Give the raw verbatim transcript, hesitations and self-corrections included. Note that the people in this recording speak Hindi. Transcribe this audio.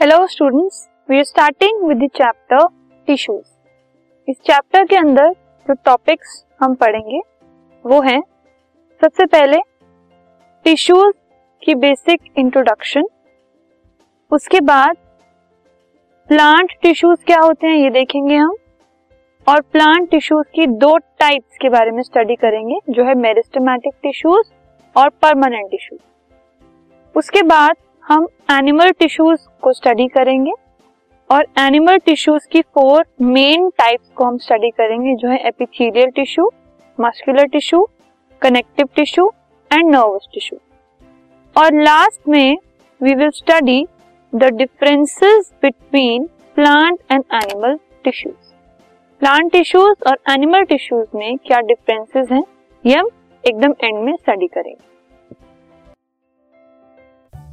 Hello students, we are starting with the chapter tissues. इस चैप्टर के अंदर जो टॉपिक्स हम पढ़ेंगे वो हैं, सबसे पहले टिश्यूज की बेसिक इंट्रोडक्शन, उसके बाद प्लांट टिश्यूज क्या होते हैं ये देखेंगे हम, और प्लांट टिश्यूज की दो टाइप्स के बारे में स्टडी करेंगे जो है मेरिस्टेमेटिक टिश्यूज और परमानेंट टिश्यूज। उसके बाद हम एनिमल टिश्यूज को स्टडी करेंगे और एनिमल टिश्यूज की फोर मेन टाइप्स को हम स्टडी करेंगे जो है epithelial tissue, muscular tissue, connective tissue and nervous tissue. और लास्ट में we will study the differences between plant and animal tissues. Plant tissues और एनिमल टिश्यूज में क्या डिफरेंसेस हैं ये हम एकदम एंड में स्टडी करेंगे।